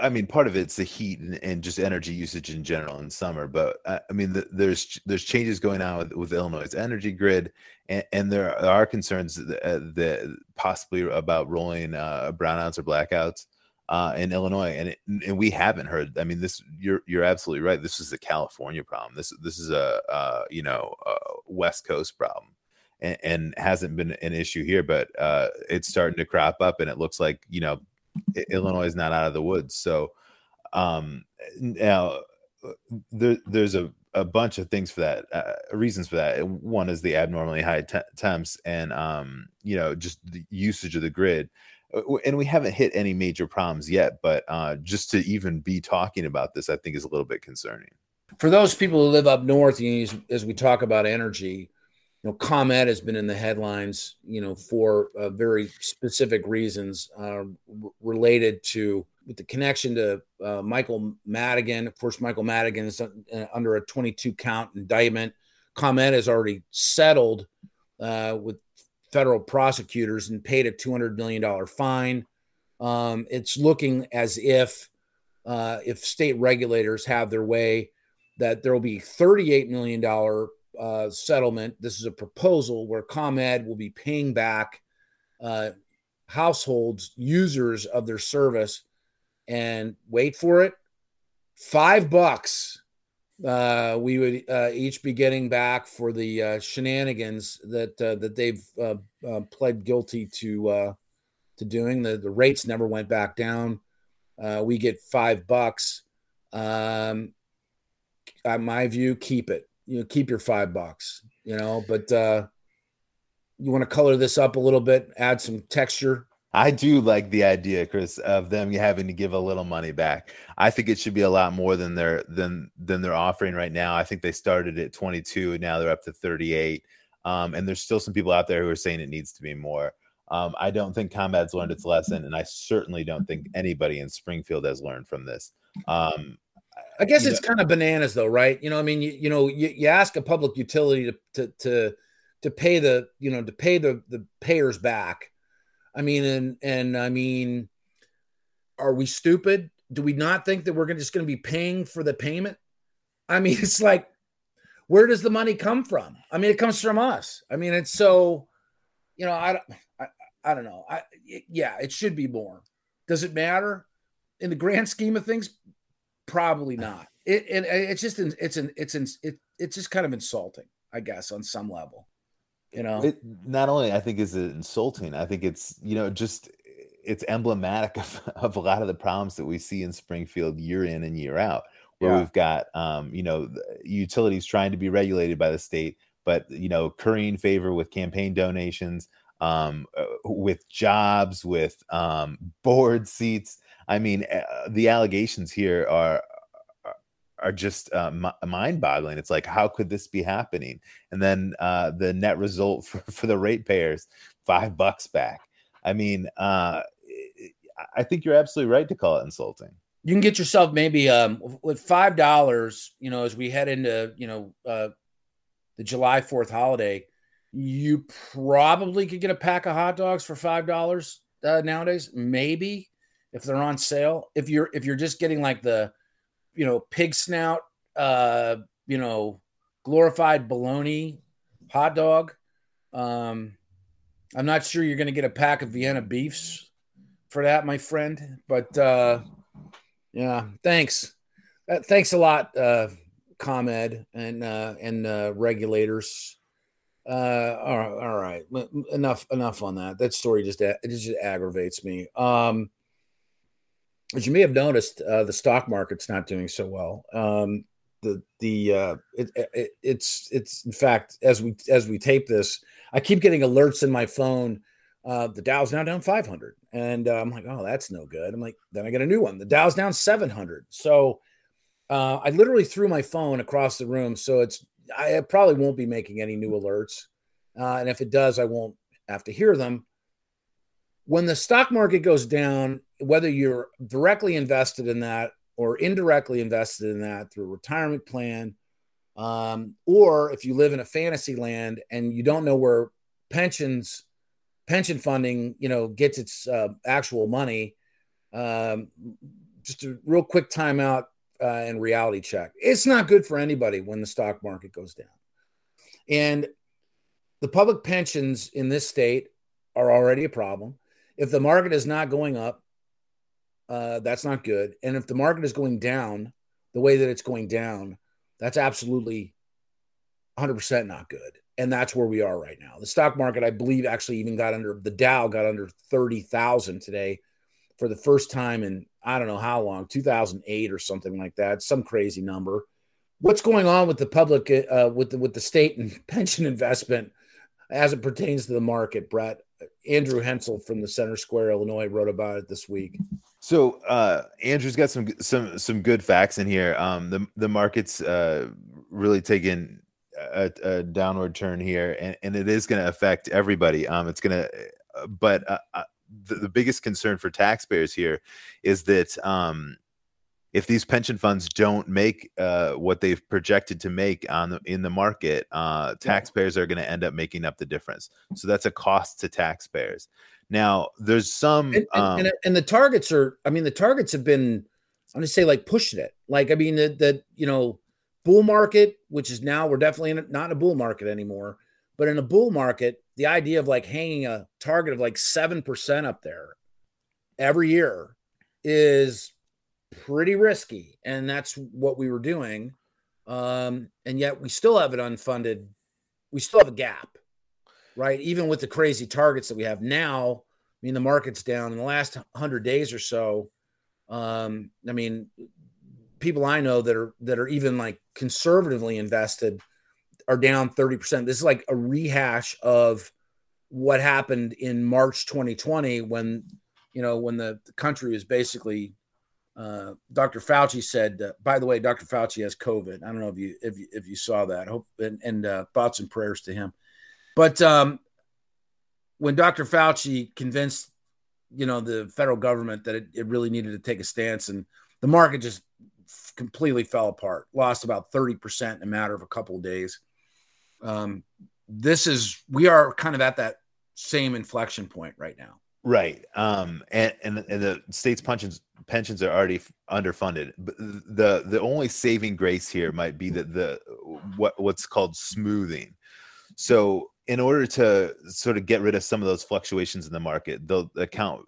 I mean, part of it's the heat and, and just energy usage in general in summer, but uh, I mean, the, there's, there's changes going on with, with Illinois' energy grid. And, and there are concerns that, uh, that possibly about rolling uh, brownouts or blackouts Uh, in Illinois, and it, and we haven't heard. I mean, this you're you're absolutely right. This is a California problem. This this is a uh, you know a West Coast problem, and, and hasn't been an issue here, but uh, it's starting to crop up, and it looks like you know Illinois is not out of the woods. So um, now there, there's a, a bunch of things for that, uh, reasons for that. One is the abnormally high t- temps, and um, you know just the usage of the grid. And we haven't hit any major problems yet, but uh, just to even be talking about this, I think is a little bit concerning. For those people who live up north, you know, as, as we talk about energy, you know, ComEd has been in the headlines, you know, for uh, very specific reasons uh, related to with the connection to uh, Michael Madigan. Of course, Michael Madigan is under a twenty-two count indictment. ComEd has already settled uh, with federal prosecutors and paid a two hundred million dollars fine. Um, it's looking as if uh, if state regulators have their way, that there will be thirty-eight million dollars uh, settlement. This is a proposal where ComEd will be paying back uh, households, users of their service, and wait for it, five bucks uh, we would uh, each be getting back for the uh, shenanigans that uh, that they've uh, uh, pled guilty to uh, to doing. The, the rates never went back down. Uh, we get five bucks. Um, in my view, keep it. You know, keep your five bucks. You know, but uh, you want to color this up a little bit, add some texture. I do like the idea, Chris, of them having to give a little money back. I think it should be a lot more than they're than than they're offering right now. I think they started at twenty-two and now they're up to thirty-eight. Um, and there's still some people out there who are saying it needs to be more. Um, I don't think ComEd's learned its lesson, and I certainly don't think anybody in Springfield has learned from this. Um, I guess it's know. kind of bananas, though, right? You know, I mean, you, you know, you, you ask a public utility to to to to pay the you know to pay the the payers back. I mean, and, and I mean, are we stupid? Do we not think that we're gonna, just going to be paying for the payment? I mean, it's like, where does the money come from? I mean, it comes from us. I mean, it's so, you know, I, I, I don't know. I, yeah, it should be more. Does it matter in the grand scheme of things? Probably not. It, it it's just, it's an, it's an, it, it's just kind of insulting, I guess, on some level. You know, it, not only I think is it insulting, I think it's, you know, just it's emblematic of, of a lot of the problems that we see in Springfield year in and year out, where yeah. we've got, um, you know, utilities trying to be regulated by the state, but, you know, currying favor with campaign donations, um, with jobs, with um, board seats. I mean, uh, the allegations here are are just uh, m- mind-boggling. It's like, how could this be happening? And then uh, the net result for, for the ratepayers, five bucks back. I mean, uh, I think you're absolutely right to call it insulting. You can get yourself maybe um, with five dollars, you know, as we head into, you know, uh, the July fourth holiday, you probably could get a pack of hot dogs for five dollars uh, nowadays, maybe, if they're on sale. If you're, if you're just getting like the, you know, pig snout, uh, you know, glorified bologna hot dog. Um, I'm not sure you're going to get a pack of Vienna beefs for that, my friend. But, uh, yeah, thanks. Uh, thanks a lot, uh, ComEd and uh, and uh, regulators. Uh, all right, all right. Enough, enough on that. That story just it just aggravates me. Um, As you may have noticed, uh, the stock market's not doing so well. Um, the the uh, it, it, it's it's in fact, as we as we tape this, I keep getting alerts in my phone. Uh, the Dow's now down five hundred, and uh, I'm like, oh, that's no good. I'm like, then I get a new one. The Dow's down seven hundred. So uh, I literally threw my phone across the room. So it's I probably won't be making any new alerts, uh, and if it does, I won't have to hear them. When the stock market goes down, whether you're directly invested in that or indirectly invested in that through a retirement plan, um, or if you live in a fantasy land and you don't know where pensions, pension funding, you know, gets its uh, actual money, um, just a real quick timeout uh, and reality check. It's not good for anybody when the stock market goes down. And the public pensions in this state are already a problem. If the market is not going up, uh, that's not good. And if the market is going down the way that it's going down, that's absolutely one hundred percent not good. And that's where we are right now. The stock market, I believe, actually even got under, the Dow got under thirty thousand today for the first time in, I don't know how long, two thousand eight or something like that, some crazy number. What's going on with the public, uh, with the, with the state and pension investment as it pertains to the market, Brett? Andrew Hensel from the Center Square, Illinois, wrote about it this week. So uh, Andrew's got some some some good facts in here. Um, the the market's uh, really taking a, a downward turn here, and, and it is going to affect everybody. Um, it's going to, but uh, the, the biggest concern for taxpayers here is that um, if these pension funds don't make uh, what they've projected to make on the, in the market, uh, taxpayers are going to end up making up the difference. So that's a cost to taxpayers. Now, there's some, and, um, and, and the targets are. I mean, the targets have been. I'm going to say like pushing it. Like I mean, the, the you know bull market, which is now we're definitely in a, not in a bull market anymore, but in a bull market, the idea of like hanging a target of like seven percent up there every year is pretty risky, and that's what we were doing. Um, and yet we still have an unfunded. We still have a gap. Right. Even with the crazy targets that we have now, I mean, the market's down in the last hundred days or so. Um, I mean, people I know that are that are even like conservatively invested are down thirty percent. This is like a rehash of what happened in March twenty twenty when, you know, when the, the country was basically uh, Doctor Fauci said, uh, by the way, Doctor Fauci has COVID. I don't know if you if you, if you saw that. I hope and, and uh, thoughts and prayers to him. But um, when Doctor Fauci convinced, you know, the federal government that it, it really needed to take a stance, and the market just f- completely fell apart, lost about thirty percent in a matter of a couple of days. Um, this is, we are kind of at that same inflection point right now. Right. Um, and, and, and the state's pensions pensions are already f- underfunded. But the, the only saving grace here might be that the, what what's called smoothing. So, in order to sort of get rid of some of those fluctuations in the market, they'll account,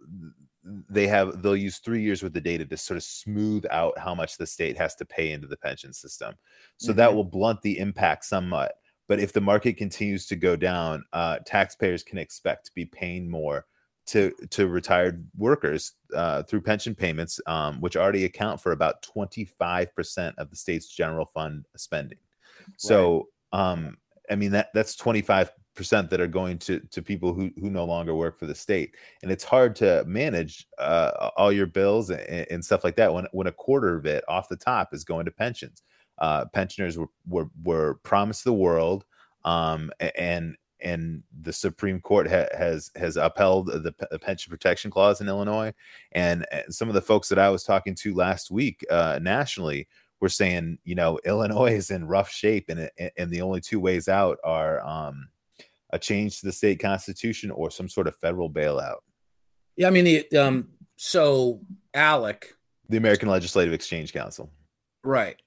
they have, they'll use three years with the data to sort of smooth out how much the state has to pay into the pension system. So mm-hmm. that will blunt the impact somewhat. But if the market continues to go down, uh, taxpayers can expect to be paying more to, to retired workers uh, through pension payments, um, which already account for about twenty-five percent of the state's general fund spending. Right. So, um, I mean, that that's twenty-five percent that are going to, to people who, who no longer work for the state. And it's hard to manage uh, all your bills and, and stuff like that when, when a quarter of it off the top is going to pensions. Uh, pensioners were, were, were promised the world, um, and and the Supreme Court ha- has has upheld the, the pension protection clause in Illinois. And some of the folks that I was talking to last week uh, nationally we're saying, you know, Illinois is in rough shape, and and the only two ways out are um, a change to the state constitution or some sort of federal bailout. Yeah, I mean, the, um, so ALEC, the American Legislative Exchange Council, right?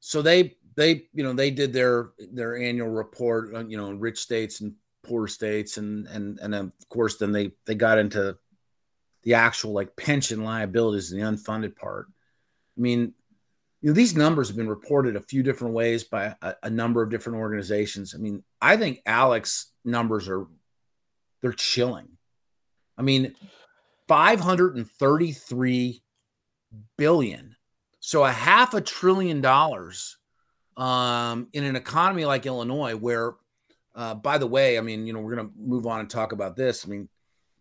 So they they you know they did their their annual report on, you know, rich states and poor states, and and and of course then they they got into the actual like pension liabilities and the unfunded part. I mean, you know, these numbers have been reported a few different ways by a, a number of different organizations. I mean, I think Alec's numbers are, they're chilling. I mean, five hundred thirty-three billion dollars. So a half a trillion dollars um, in an economy like Illinois, where, uh, by the way, I mean, you know, we're going to move on and talk about this. I mean,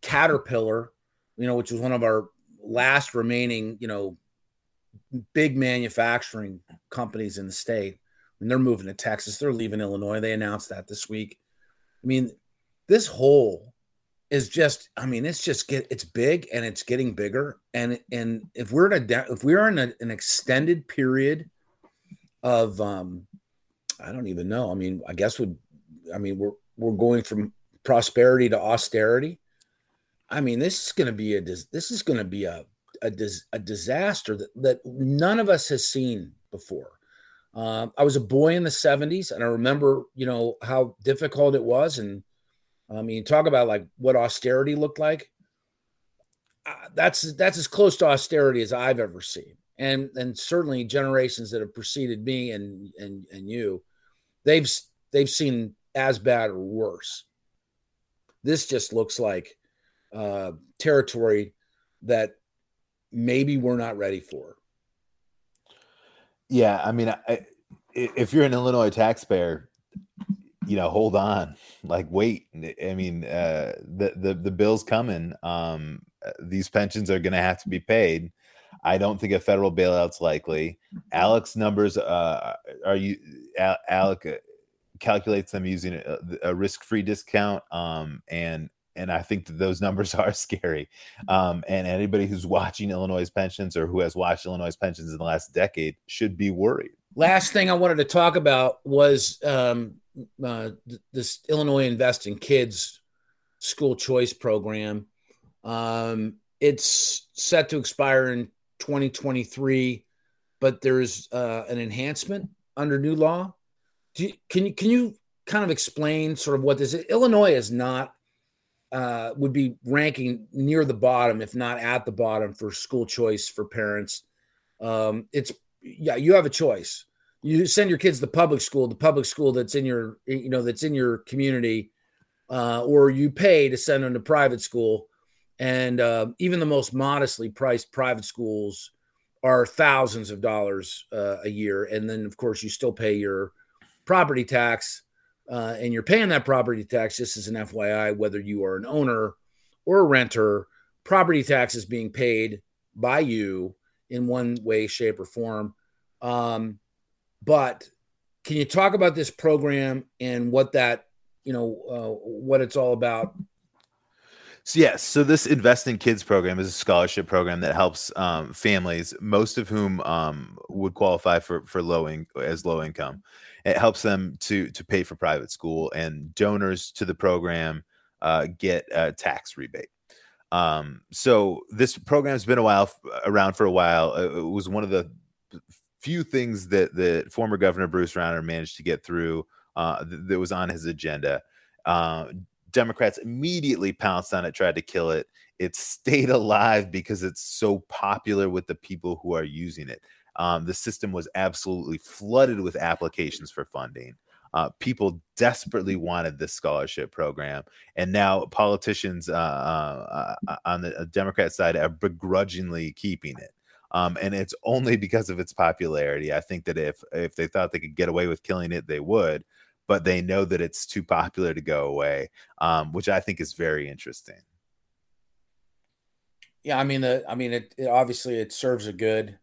Caterpillar, you know, which was one of our last remaining, you know, big manufacturing companies in the state, and they're moving to Texas. They're leaving Illinois. They announced that this week. I mean, this hole is just, I mean, it's just get, it's big and it's getting bigger. And, and if we're in a, if we're in a, an extended period of, um, I don't even know. I mean, I guess would, I mean, we're, we're going from prosperity to austerity. I mean, this is going to be a, this is going to be a, A, dis- a disaster that, that none of us has seen before. Uh, I was a boy in the seventies, and I remember, you know, how difficult it was. And I mean, talk about like what austerity looked like. Uh, that's that's as close to austerity as I've ever seen, and and certainly generations that have preceded me and and and you, they've they've seen as bad or worse. This just looks like uh, territory that maybe we're not ready for. Yeah, I mean, I, if you're an Illinois taxpayer, you know, hold on, like wait. I mean, uh, the the the bill's coming. Um, these pensions are going to have to be paid. I don't think a federal bailout's likely. Alec's numbers uh, are you ALEC calculates them using a, a risk-free discount, um, and And I think that those numbers are scary. Um, and anybody who's watching Illinois pensions or who has watched Illinois pensions in the last decade should be worried. Last thing I wanted to talk about was um, uh, this Illinois Invest in Kids school choice program. Um, it's set to expire in twenty twenty-three, but there's uh, an enhancement under new law. Do you, can you, can you kind of explain sort of what this is? Illinois is not, uh, would be ranking near the bottom, if not at the bottom, for school choice for parents. Um, it's, yeah, you have a choice. You send your kids to public school, the public school that's in your, you know, that's in your community, uh, or you pay to send them to private school. And uh, even the most modestly priced private schools are thousands of dollars uh, a year. And then, of course, you still pay your property tax, uh, and you're paying that property tax, just as an F Y I, whether you are an owner or a renter, property tax is being paid by you in one way, shape, or form. Um, but can you talk about this program and what that, you know, uh, what it's all about? So yes, so this Invest in Kids program is a scholarship program that helps um, families, most of whom um, would qualify for for low in, as low income. It helps them to to pay for private school, and donors to the program uh, get a tax rebate. Um, so this program's been a while around for a while. It was one of the few things that the former Governor Bruce Rauner managed to get through uh, that was on his agenda. Uh, Democrats immediately pounced on it, tried to kill it. It stayed alive because it's so popular with the people who are using it. Um, the system was absolutely flooded with applications for funding. Uh, people desperately wanted this scholarship program. And now politicians uh, uh, on the Democrat side are begrudgingly keeping it. Um, and it's only because of its popularity. I think that if if they thought they could get away with killing it, they would. But they know that it's too popular to go away, um, which I think is very interesting. Yeah, I mean, the, I mean, it, it obviously it serves a good.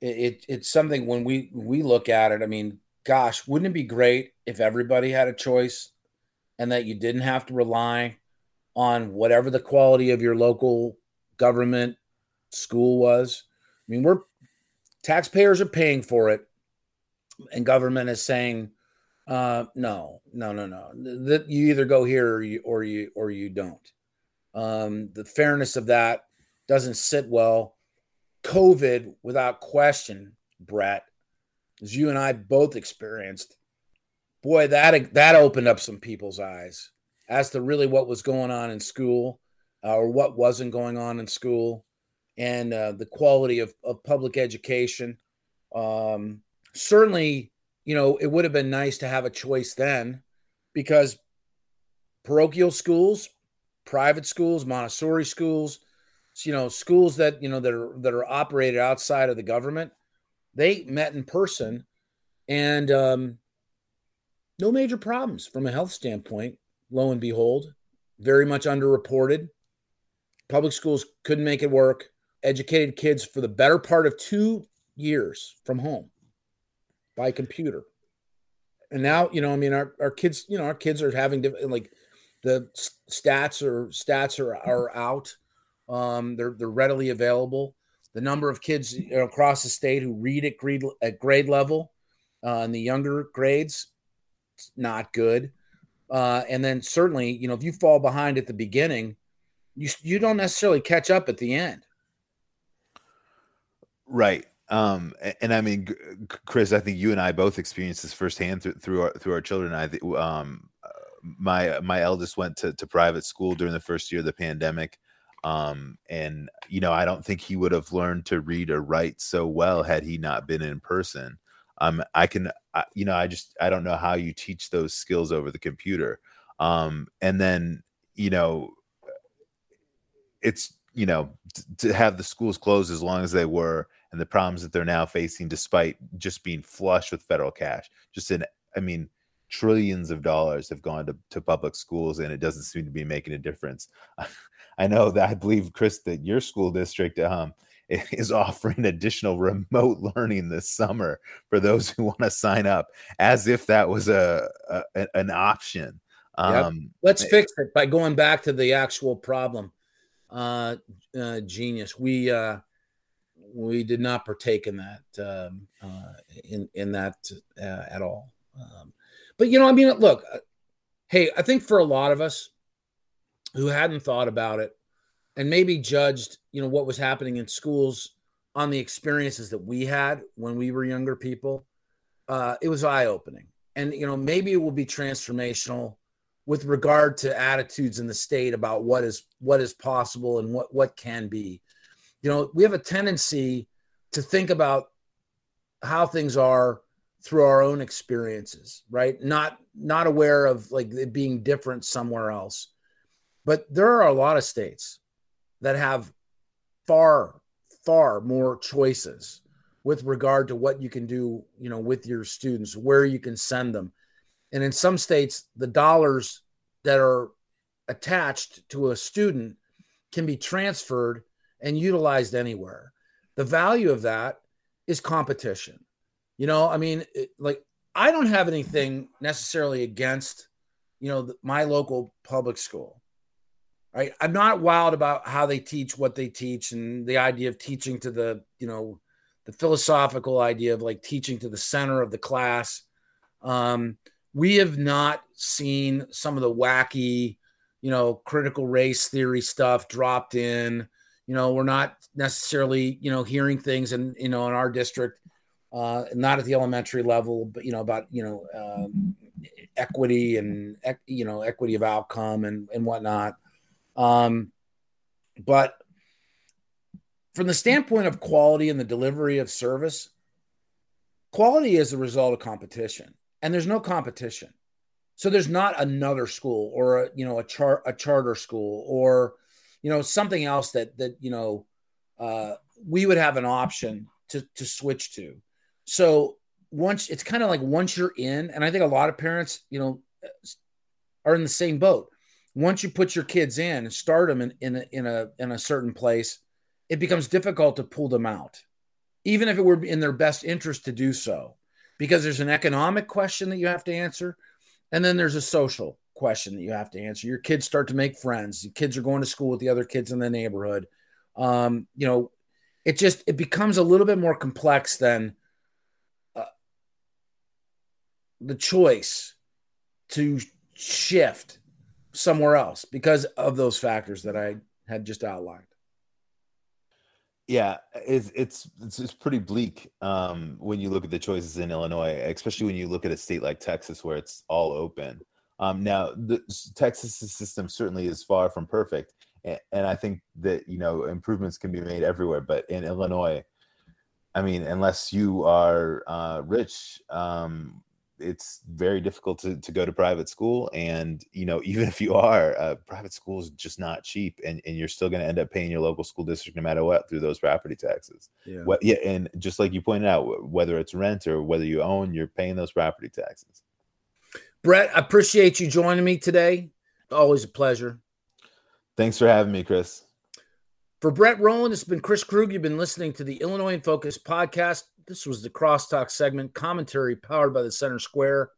It, it it's something when we we look at it. I mean, gosh, wouldn't it be great if everybody had a choice, and that you didn't have to rely on whatever the quality of your local government school was? I mean, we're taxpayers are paying for it, and government is saying, Uh, no, no, no, no. The, you either go here or you, or you, or you don't. Um, the fairness of that doesn't sit well. COVID, without question, Brett, as you and I both experienced, boy, that, that opened up some people's eyes as to really what was going on in school uh, or what wasn't going on in school, and uh, the quality of, of public education. Um, certainly, you know, it would have been nice to have a choice then, because parochial schools, private schools, Montessori schools, you know, schools that, you know, that are, that are operated outside of the government, they met in person, and um, no major problems from a health standpoint, lo and behold, very much underreported. Public schools couldn't make it work. Educated kids for the better part of two years from home. By computer. And now, you know, I mean, our, our kids, you know, our kids are having to, like, the stats are stats are, are out. Um, they're they're readily available. The number of kids, you know, across the state who read at grade at grade level uh, in the younger grades, it's not good. Uh, and then certainly, you know, if you fall behind at the beginning, you you don't necessarily catch up at the end. Right. Um, and I mean, Chris, I think you and I both experienced this firsthand through, through our, through our children. I think, um, my, my eldest went to, to private school during the first year of the pandemic. Um, and, you know, I don't think he would have learned to read or write so well had he not been in person. Um, I can, I, you know, I just, I don't know how you teach those skills over the computer. Um, and then, you know, it's, you know, t- to have the schools closed as long as they were, and the problems that they're now facing, despite just being flush with federal cash, just in, I mean, trillions of dollars have gone to, to public schools, and it doesn't seem to be making a difference. I know that I believe, Chris, that your school district um, is offering additional remote learning this summer for those who want to sign up, as if that was a, a an option. Um, yep. Let's it, fix it by going back to the actual problem. Uh, uh, genius. We uh, we did not partake in that um, uh, in in that uh, at all. Um, but you know, I mean, look, hey, I think for a lot of us who hadn't thought about it and maybe judged, you know, what was happening in schools on the experiences that we had when we were younger people, uh, it was eye-opening. And, you know, maybe it will be transformational with regard to attitudes in the state about what is what is possible and what, what can be. You know, we have a tendency to think about how things are through our own experiences, right? Not not aware of like it being different somewhere else. But there are a lot of states that have far, far more choices with regard to what you can do, you know, with your students, where you can send them. And in some states, the dollars that are attached to a student can be transferred and utilized anywhere. The value of that is competition. You know, I mean, it, like, I don't have anything necessarily against, you know, the, my local public school. Right? I'm not wild about how they teach what they teach and the idea of teaching to the, you know, the philosophical idea of like teaching to the center of the class. Um, we have not seen some of the wacky, you know, critical race theory stuff dropped in. You know, we're not necessarily, you know, hearing things in, you know, in our district, uh, not at the elementary level, but, you know, about, you know, um, equity and, you know, equity of outcome and, and whatnot. Um, but from the standpoint of quality and the delivery of service, quality is the result of competition, and there's no competition. So there's not another school or, a, you know, a char a charter school or, you know, something else that, that, you know, uh, we would have an option to, to switch to. So once it's kind of like, once you're in, and I think a lot of parents, you know, are in the same boat. Once you put your kids in and start them in, in a, in a, in a certain place, it becomes difficult to pull them out, even if it were in their best interest to do so, because there's an economic question that you have to answer. And then there's a social question that you have to answer. Your kids start to make friends. Your kids are going to school with the other kids in the neighborhood. Um, you know, it just, it becomes a little bit more complex than uh, the choice to shift somewhere else because of those factors that I had just outlined. Yeah, it's, it's it's it's pretty bleak um, when you look at the choices in Illinois, especially when you look at a state like Texas where it's all open. Um, now, the Texas's system certainly is far from perfect, and, and I think that, you know, improvements can be made everywhere. But in Illinois, I mean, unless you are uh, rich, um, it's very difficult to to go to private school. And, you know, even if you are, uh, private school is just not cheap, and, and you're still going to end up paying your local school district no matter what through those property taxes. Yeah. What, yeah. And just like you pointed out, whether it's rent or whether you own, you're paying those property taxes. Brett, I appreciate you joining me today. Always a pleasure. Thanks for having me, Chris. For Brett Rowland, it's been Chris Krug. You've been listening to the Illinois in Focus podcast. This was the Crosstalk segment, commentary powered by the Center Square.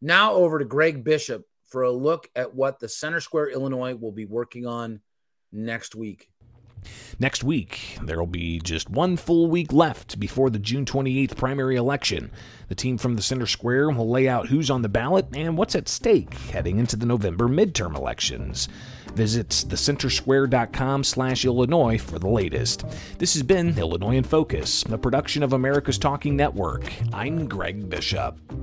Now over to Greg Bishop for a look at what the Center Square, Illinois, will be working on next week. Next week, there will be just one full week left before the June twenty-eighth primary election. The team from the Center Square will lay out who's on the ballot and what's at stake heading into the November midterm elections. Visit the center square dot com slash Illinois for the latest. This has been Illinois in Focus, a production of America's Talking Network. I'm Greg Bishop.